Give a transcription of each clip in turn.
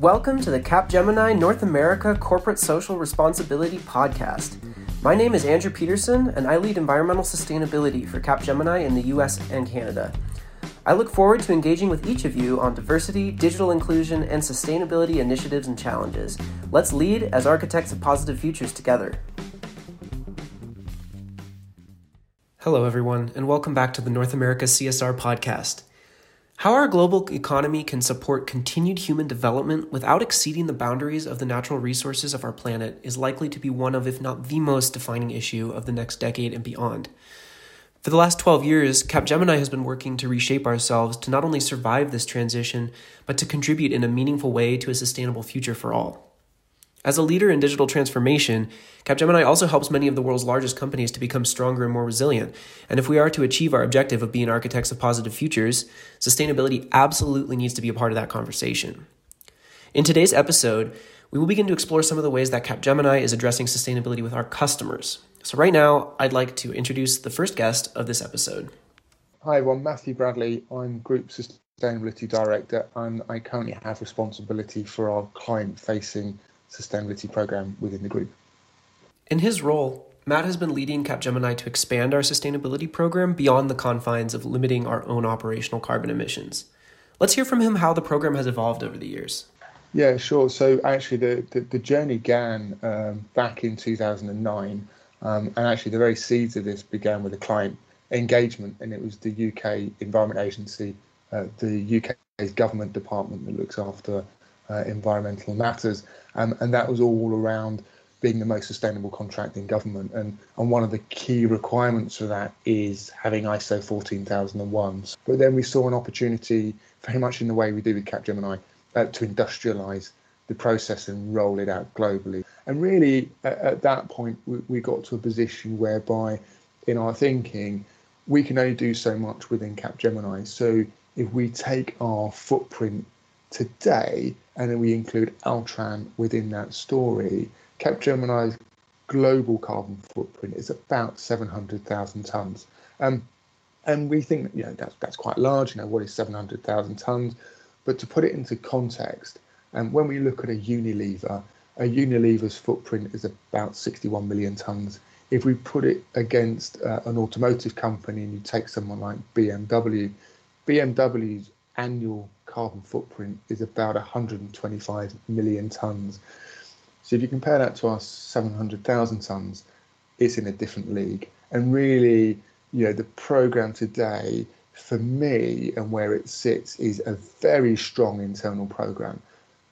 Welcome to the Capgemini North America Corporate Social Responsibility Podcast. My name is Andrew Peterson, and I lead environmental sustainability for Capgemini in the US and Canada. I look forward to engaging with each of you on diversity, digital inclusion, and sustainability initiatives and challenges. Let's lead as architects of positive futures together. Hello, everyone, and welcome back to the North America CSR Podcast. How our global economy can support continued human development without exceeding the boundaries of the natural resources of our planet is likely to be one of, if not the most defining issue of the next decade and beyond. For the last 12 years, Capgemini has been working to reshape ourselves to not only survive this transition, but to contribute in a meaningful way to a sustainable future for all. As a leader in digital transformation, Capgemini also helps many of the world's largest companies to become stronger and more resilient. And if we are to achieve our objective of being architects of positive futures, sustainability absolutely needs to be a part of that conversation. In today's episode, we will begin to explore some of the ways that Capgemini is addressing sustainability with our customers. So right now, I'd like to introduce the first guest of this episode. Hi everyone, Matthew Bradley. I'm Group Sustainability Director, and I currently have responsibility for our client-facing sustainability program within the group. In his role, Matt has been leading Capgemini to expand our sustainability program beyond the confines of limiting our own operational carbon emissions. Let's hear from him how the program has evolved over the years. Yeah, sure. So actually the journey began back in 2009, and actually the very seeds of this began with a client engagement, and it was the UK Environment Agency, the UK's government department that looks after environmental matters, and that was all around being the most sustainable contract in government, and one of the key requirements for that is having ISO 14001. But then we saw an opportunity, very much in the way we do with Capgemini, to industrialise the process and roll it out globally. And really, at that point, we got to a position whereby, in our thinking, we can only do so much within Capgemini. So if we take our footprint today, and then we include Altran within that story, Capgemini's global carbon footprint is about 700,000 tonnes. And we think, that's quite large. What is 700,000 tonnes? But to put it into context, when we look at a Unilever's footprint is about 61 million tonnes. If we put it against an automotive company, and you take someone like BMW, BMW's annual carbon footprint is about 125 million tonnes. So if you compare that to our 700,000 tonnes, it's in a different league. And really, the programme today, for me and where it sits, is a very strong internal programme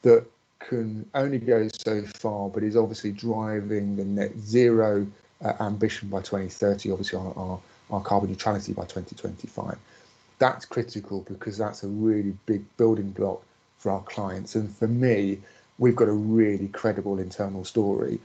that can only go so far, but is obviously driving the net zero ambition by 2030, obviously our carbon neutrality by 2025. That's critical because that's a really big building block for our clients. And for me, we've got a really credible internal story.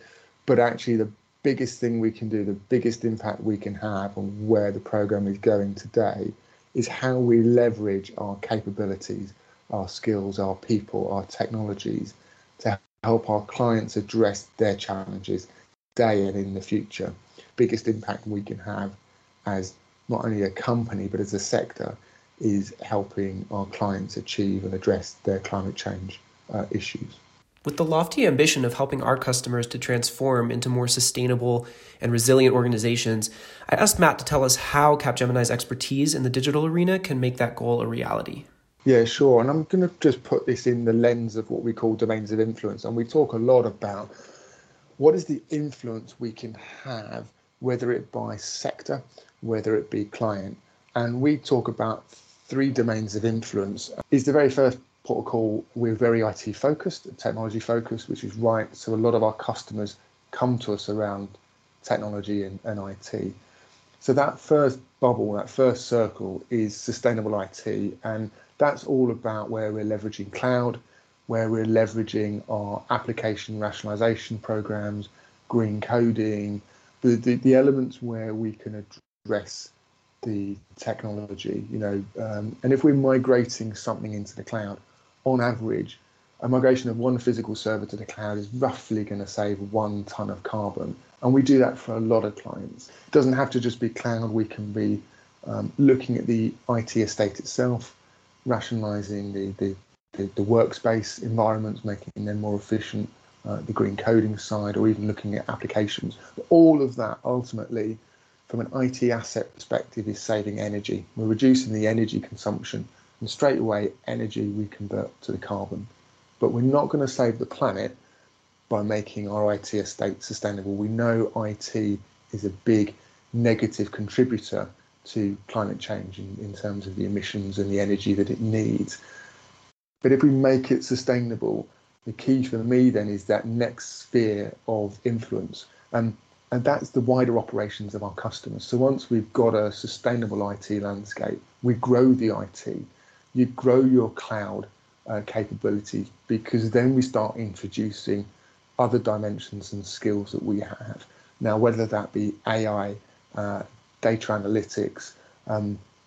But actually, the biggest thing we can do, the biggest impact we can have on where the programme is going today is how we leverage our capabilities, our skills, our people, our technologies to help our clients address their challenges today and in the future. Biggest impact we can have as not only a company, but as a sector, is helping our clients achieve and address their climate change issues. With the lofty ambition of helping our customers to transform into more sustainable and resilient organizations, I asked Matt to tell us how Capgemini's expertise in the digital arena can make that goal a reality. Yeah, sure. And I'm going to just put this in the lens of what we call domains of influence. And we talk a lot about what is the influence we can have, whether it by sector, whether it be client. And we talk about three domains of influence. It's the very first port of call. We're very IT focused, technology focused, which is right. So a lot of our customers come to us around technology and IT. So that first bubble, that first circle is sustainable IT. And that's all about where we're leveraging cloud, where we're leveraging our application rationalization programs, green coding, the elements where we can address the technology, and if we're migrating something into the cloud, on average, a migration of one physical server to the cloud is roughly going to save 1 ton of carbon. And we do that for a lot of clients. It doesn't have to just be cloud. We can be looking at the IT estate itself, rationalizing the the workspace environments, making them more efficient, the green coding side, or even looking at applications. But all of that ultimately, from an IT asset perspective, is saving energy. We're reducing the energy consumption, and straight away energy we convert to the carbon. But we're not going to save the planet by making our IT estate sustainable. We know IT is a big negative contributor to climate change in terms of the emissions and the energy that it needs. But if we make it sustainable, the key for me then is that next sphere of influence. And that's the wider operations of our customers. So once we've got a sustainable IT landscape, we grow the IT. You grow your cloud capability, because then we start introducing other dimensions and skills that we have. Now, whether that be AI, data analytics,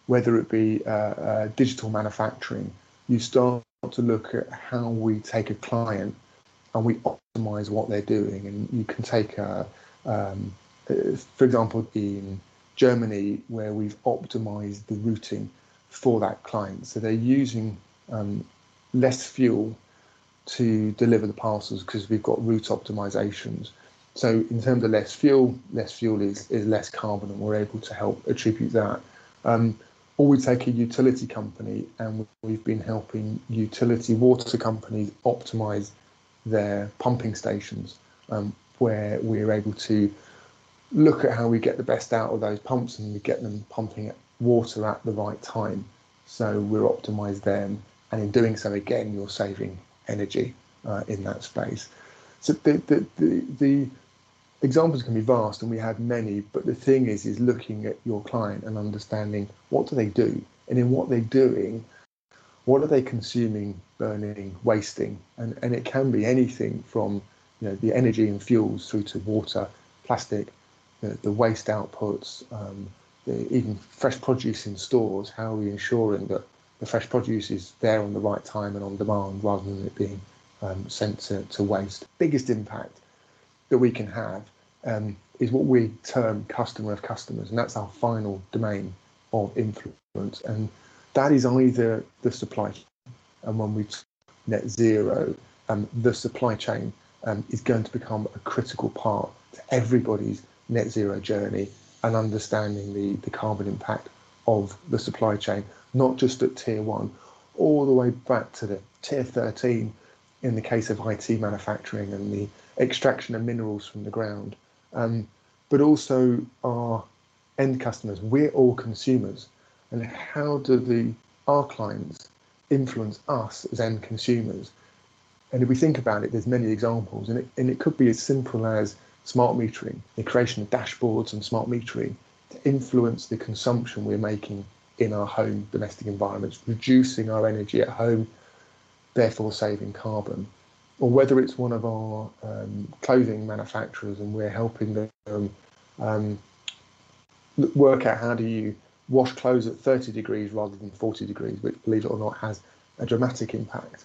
whether it be digital manufacturing, you start to look at how we take a client and we optimize what they're doing. And you can take, for example, in Germany, where we've optimized the routing for that client. So they're using less fuel to deliver the parcels because we've got route optimizations. So in terms of less fuel is less carbon, and we're able to help attribute that. Or we take a utility company, and we've been helping utility water companies optimize their pumping stations, where we're able to look at how we get the best out of those pumps, and we get them pumping water at the right time. So we're optimized them. And in doing so, again, you're saving energy in that space. So the examples can be vast, and we have many, but the thing is looking at your client and understanding what do they do, and in what they're doing, what are they consuming, burning, wasting? And it can be anything from, you know, the energy and fuels through to water, plastic, the waste outputs, even fresh produce in stores. How are we ensuring that the fresh produce is there on the right time and on demand, rather than it being sent to waste? Biggest impact that we can have is what we term customer of customers, and that's our final domain of influence. And that is either the supply chain, and when we talk net zero, the supply chain is going to become a critical part to everybody's net zero journey, and understanding the carbon impact of the supply chain, not just at tier one, all the way back to the tier 13 in the case of IT manufacturing and the extraction of minerals from the ground, but also our end customers. We're all consumers, and how do our clients influence us as end consumers? And if we think about it, there's many examples, and it could be as simple as smart metering, the creation of dashboards and smart metering to influence the consumption we're making in our home domestic environments, reducing our energy at home, therefore saving carbon. Or whether it's one of our clothing manufacturers, and we're helping them work out how do you wash clothes at 30 degrees rather than 40 degrees, which, believe it or not, has a dramatic impact.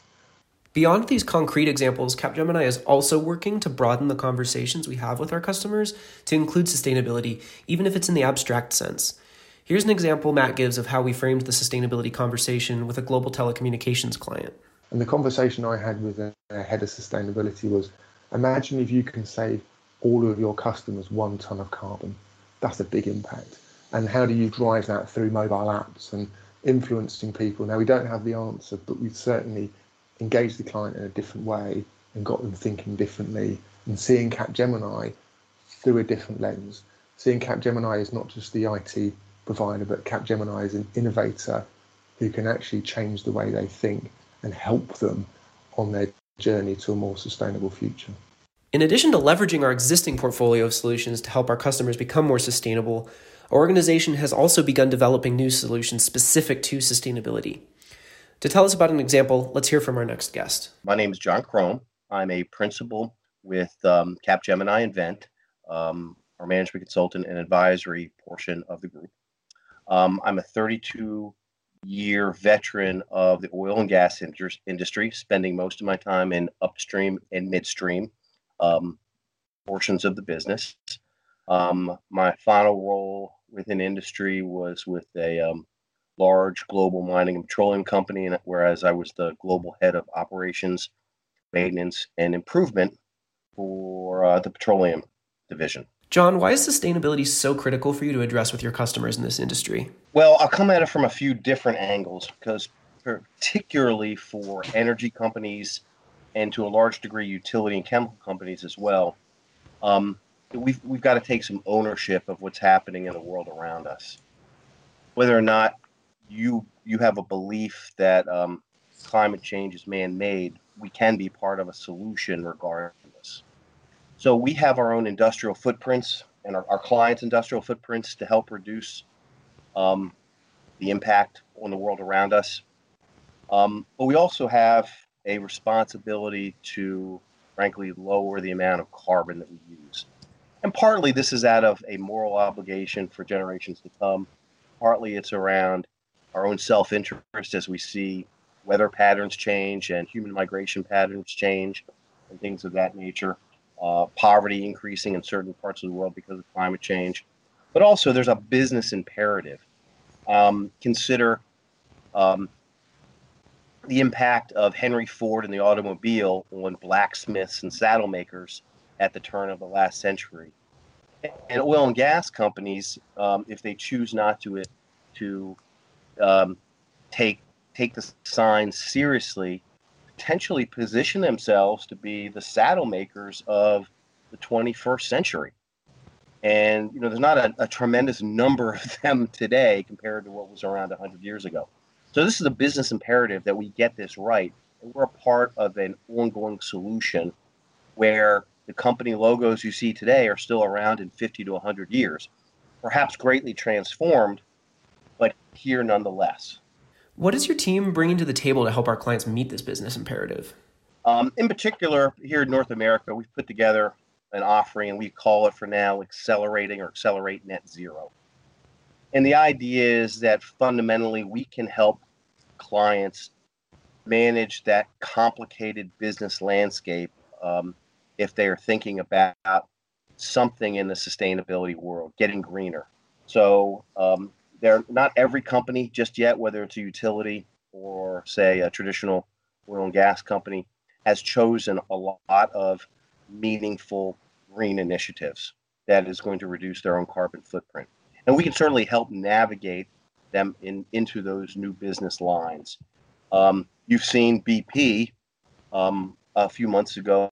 Beyond these concrete examples, Capgemini is also working to broaden the conversations we have with our customers to include sustainability, even if it's in the abstract sense. Here's an example Matt gives of how we framed the sustainability conversation with a global telecommunications client. And the conversation I had with the head of sustainability was, imagine if you can save all of your customers 1 ton of carbon. That's a big impact. And how do you drive that through mobile apps and influencing people? Now, we don't have the answer, but we've certainly engaged the client in a different way and got them thinking differently and seeing Capgemini through a different lens. Seeing Capgemini is not just the IT provider, but Capgemini is an innovator who can actually change the way they think and help them on their journey to a more sustainable future. In addition to leveraging our existing portfolio of solutions to help our customers become more sustainable, our organization has also begun developing new solutions specific to sustainability. To tell us about an example, let's hear from our next guest. My name is John Crome. I'm a principal with Capgemini Invent, our management consultant and advisory portion of the group. I'm a 32-year veteran of the oil and gas industry, spending most of my time in upstream and midstream portions of the business. My final role within industry was with a large global mining and petroleum company, and whereas I was the global head of operations, maintenance, and improvement for the petroleum division. John, why is sustainability so critical for you to address with your customers in this industry? Well, I'll come at it from a few different angles, because particularly for energy companies and to a large degree utility and chemical companies as well, we've got to take some ownership of what's happening in the world around us. Whether or not you have a belief that climate change is man-made, we can be part of a solution regardless. So we have our own industrial footprints and our clients' industrial footprints to help reduce the impact on the world around us. But we also have a responsibility to, frankly, lower the amount of carbon that we use. And partly this is out of a moral obligation for generations to come. Partly it's around our own self-interest as we see weather patterns change and human migration patterns change and things of that nature, poverty increasing in certain parts of the world because of climate change. But also there's a business imperative. Consider the impact of Henry Ford and the automobile on blacksmiths and saddle makers at the turn of the last century. And oil and gas companies, if they choose not to take the signs seriously, potentially position themselves to be the saddle makers of the 21st century. And, you know, there's not a tremendous number of them today compared to what was around 100 years ago. So this is a business imperative that we get this right. And we're a part of an ongoing solution where the company logos you see today are still around in 50 to 100 years, perhaps greatly transformed, but here nonetheless. What is your team bringing to the table to help our clients meet this business imperative? In particular, here in North America, we've put together an offering, and we call it for now Accelerate Net Zero. And the idea is that fundamentally we can help clients manage that complicated business landscape if they are thinking about something in the sustainability world, getting greener. So they're not every company just yet, whether it's a utility or, say, a traditional oil and gas company, has chosen a lot of meaningful green initiatives that is going to reduce their own carbon footprint. And we can certainly help navigate them into those new business lines. You've seen BP a few months ago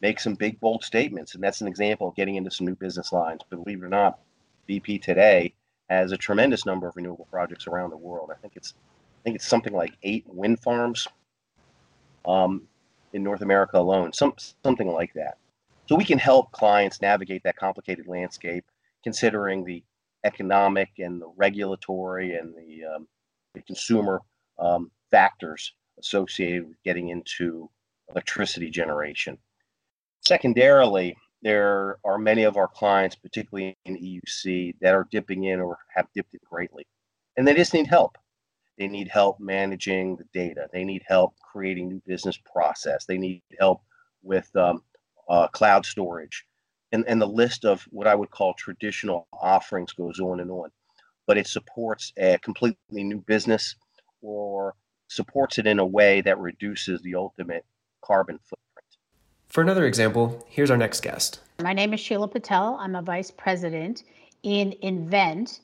make some big, bold statements, and that's an example of getting into some new business lines. But believe it or not, BP today has a tremendous number of renewable projects around the world. I think it's something like 8 wind farms in North America alone, something like that. So we can help clients navigate that complicated landscape, considering the economic and the regulatory and the consumer factors associated with getting into electricity generation. Secondarily, there are many of our clients, particularly in EUC, that are dipping in or have dipped in greatly, and they just need help. They need help managing the data. They need help creating new business process. They need help with cloud storage. And the list of what I would call traditional offerings goes on and on, but it supports a completely new business or supports it in a way that reduces the ultimate carbon footprint. For another example, here's our next guest. My name is Sheila Patel. I'm a vice president in Invent,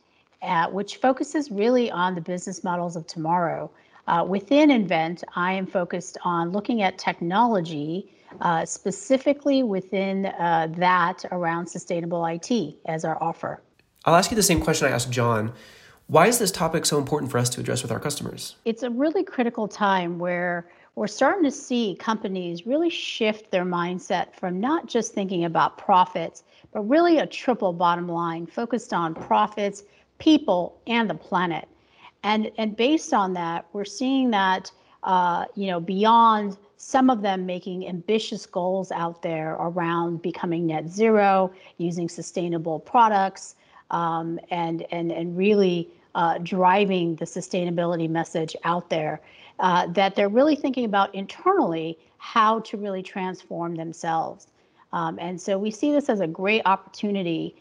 which focuses really on the business models of tomorrow. Within Invent, I am focused on looking at technology specifically within that around sustainable IT as our offer. I'll ask you the same question I asked John. Why is this topic so important for us to address with our customers? It's a really critical time where we're starting to see companies really shift their mindset from not just thinking about profits, but really a triple bottom line focused on profits, people, and the planet. And based on that, we're seeing that beyond some of them making ambitious goals out there around becoming net zero, using sustainable products, and really driving the sustainability message out there, that they're really thinking about internally how to really transform themselves. And so we see this as a great opportunity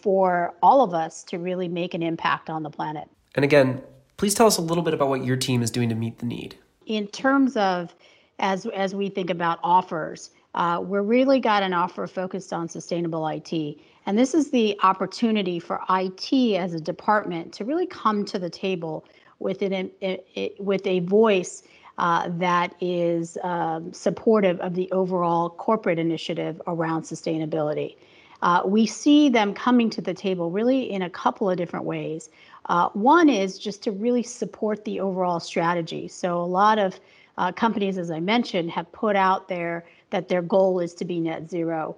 for all of us to really make an impact on the planet. And again, Please tell us a little bit about what your team is doing to meet the need. In terms of, as we think about offers, we're really got an offer focused on sustainable IT. And this is the opportunity for IT as a department to really come to the table with a voice that is supportive of the overall corporate initiative around sustainability. We see them coming to the table really in a couple of different ways. One is just to really support the overall strategy. So a lot of companies, as I mentioned, have put out there that their goal is to be net zero.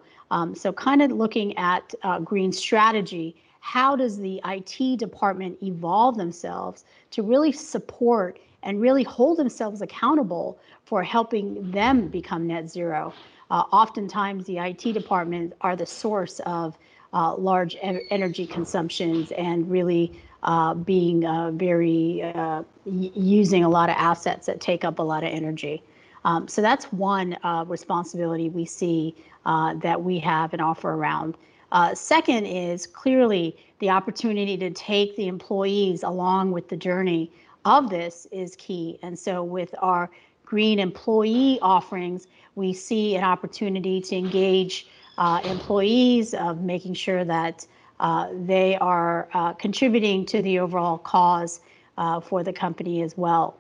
So kind of looking at green strategy, how does the IT department evolve themselves to really support and really hold themselves accountable for helping them become net zero? Oftentimes, the IT department are the source of large energy consumptions and really being very using a lot of assets that take up a lot of energy. So that's one responsibility we see that we have an offer around. Second is clearly the opportunity to take the employees along with the journey of this is key. And so with our green employee offerings, we see an opportunity to engage employees of making sure that they are contributing to the overall cause for the company as well.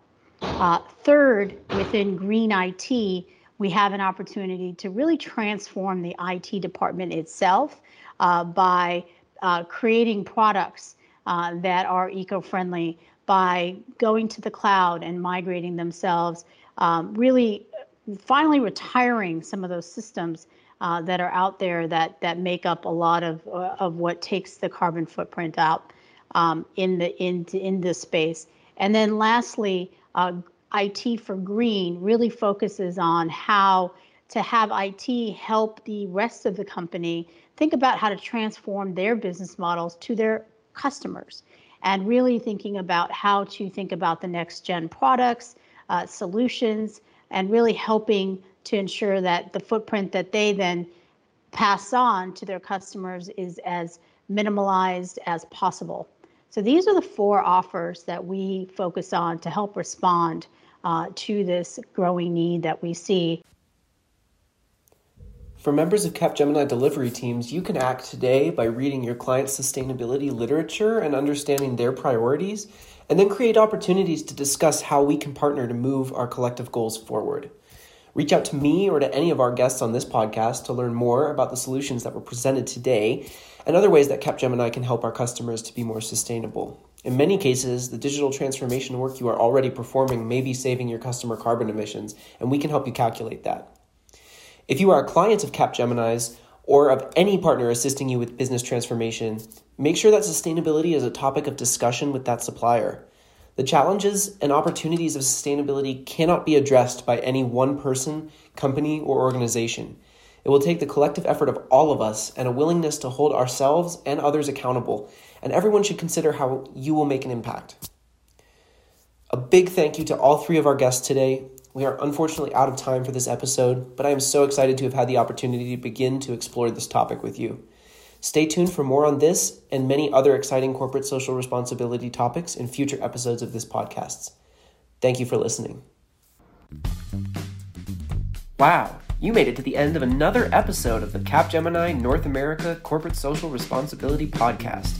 Third, within green IT, we have an opportunity to really transform the IT department itself by creating products that are eco-friendly, by going to the cloud and migrating themselves, really finally retiring some of those systems that are out there that make up a lot of what takes the carbon footprint out in this space. And then lastly, IT for Green really focuses on how to have IT help the rest of the company think about how to transform their business models to their customers, and really thinking about how to think about the next gen products, solutions, and really helping to ensure that the footprint that they then pass on to their customers is as minimalized as possible. So these are the four offers that we focus on to help respond to this growing need that we see. For members of Capgemini delivery teams, you can act today by reading your client's sustainability literature and understanding their priorities, and then create opportunities to discuss how we can partner to move our collective goals forward. Reach out to me or to any of our guests on this podcast to learn more about the solutions that were presented today and other ways that Capgemini can help our customers to be more sustainable. In many cases, the digital transformation work you are already performing may be saving your customer carbon emissions, and we can help you calculate that. If you are a client of Capgemini's or of any partner assisting you with business transformation, make sure that sustainability is a topic of discussion with that supplier. The challenges and opportunities of sustainability cannot be addressed by any one person, company, or organization. It will take the collective effort of all of us and a willingness to hold ourselves and others accountable, and everyone should consider how you will make an impact. A big thank you to all three of our guests today. We are unfortunately out of time for this episode, but I am so excited to have had the opportunity to begin to explore this topic with you. Stay tuned for more on this and many other exciting corporate social responsibility topics in future episodes of this podcast. Thank you for listening. Wow, you made it to the end of another episode of the Capgemini North America Corporate Social Responsibility Podcast.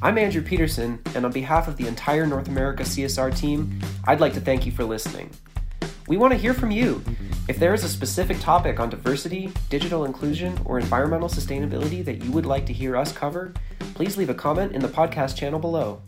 I'm Andrew Peterson, and on behalf of the entire North America CSR team, I'd like to thank you for listening. We want to hear from you. If there is a specific topic on diversity, digital inclusion, or environmental sustainability that you would like to hear us cover, please leave a comment in the podcast channel below.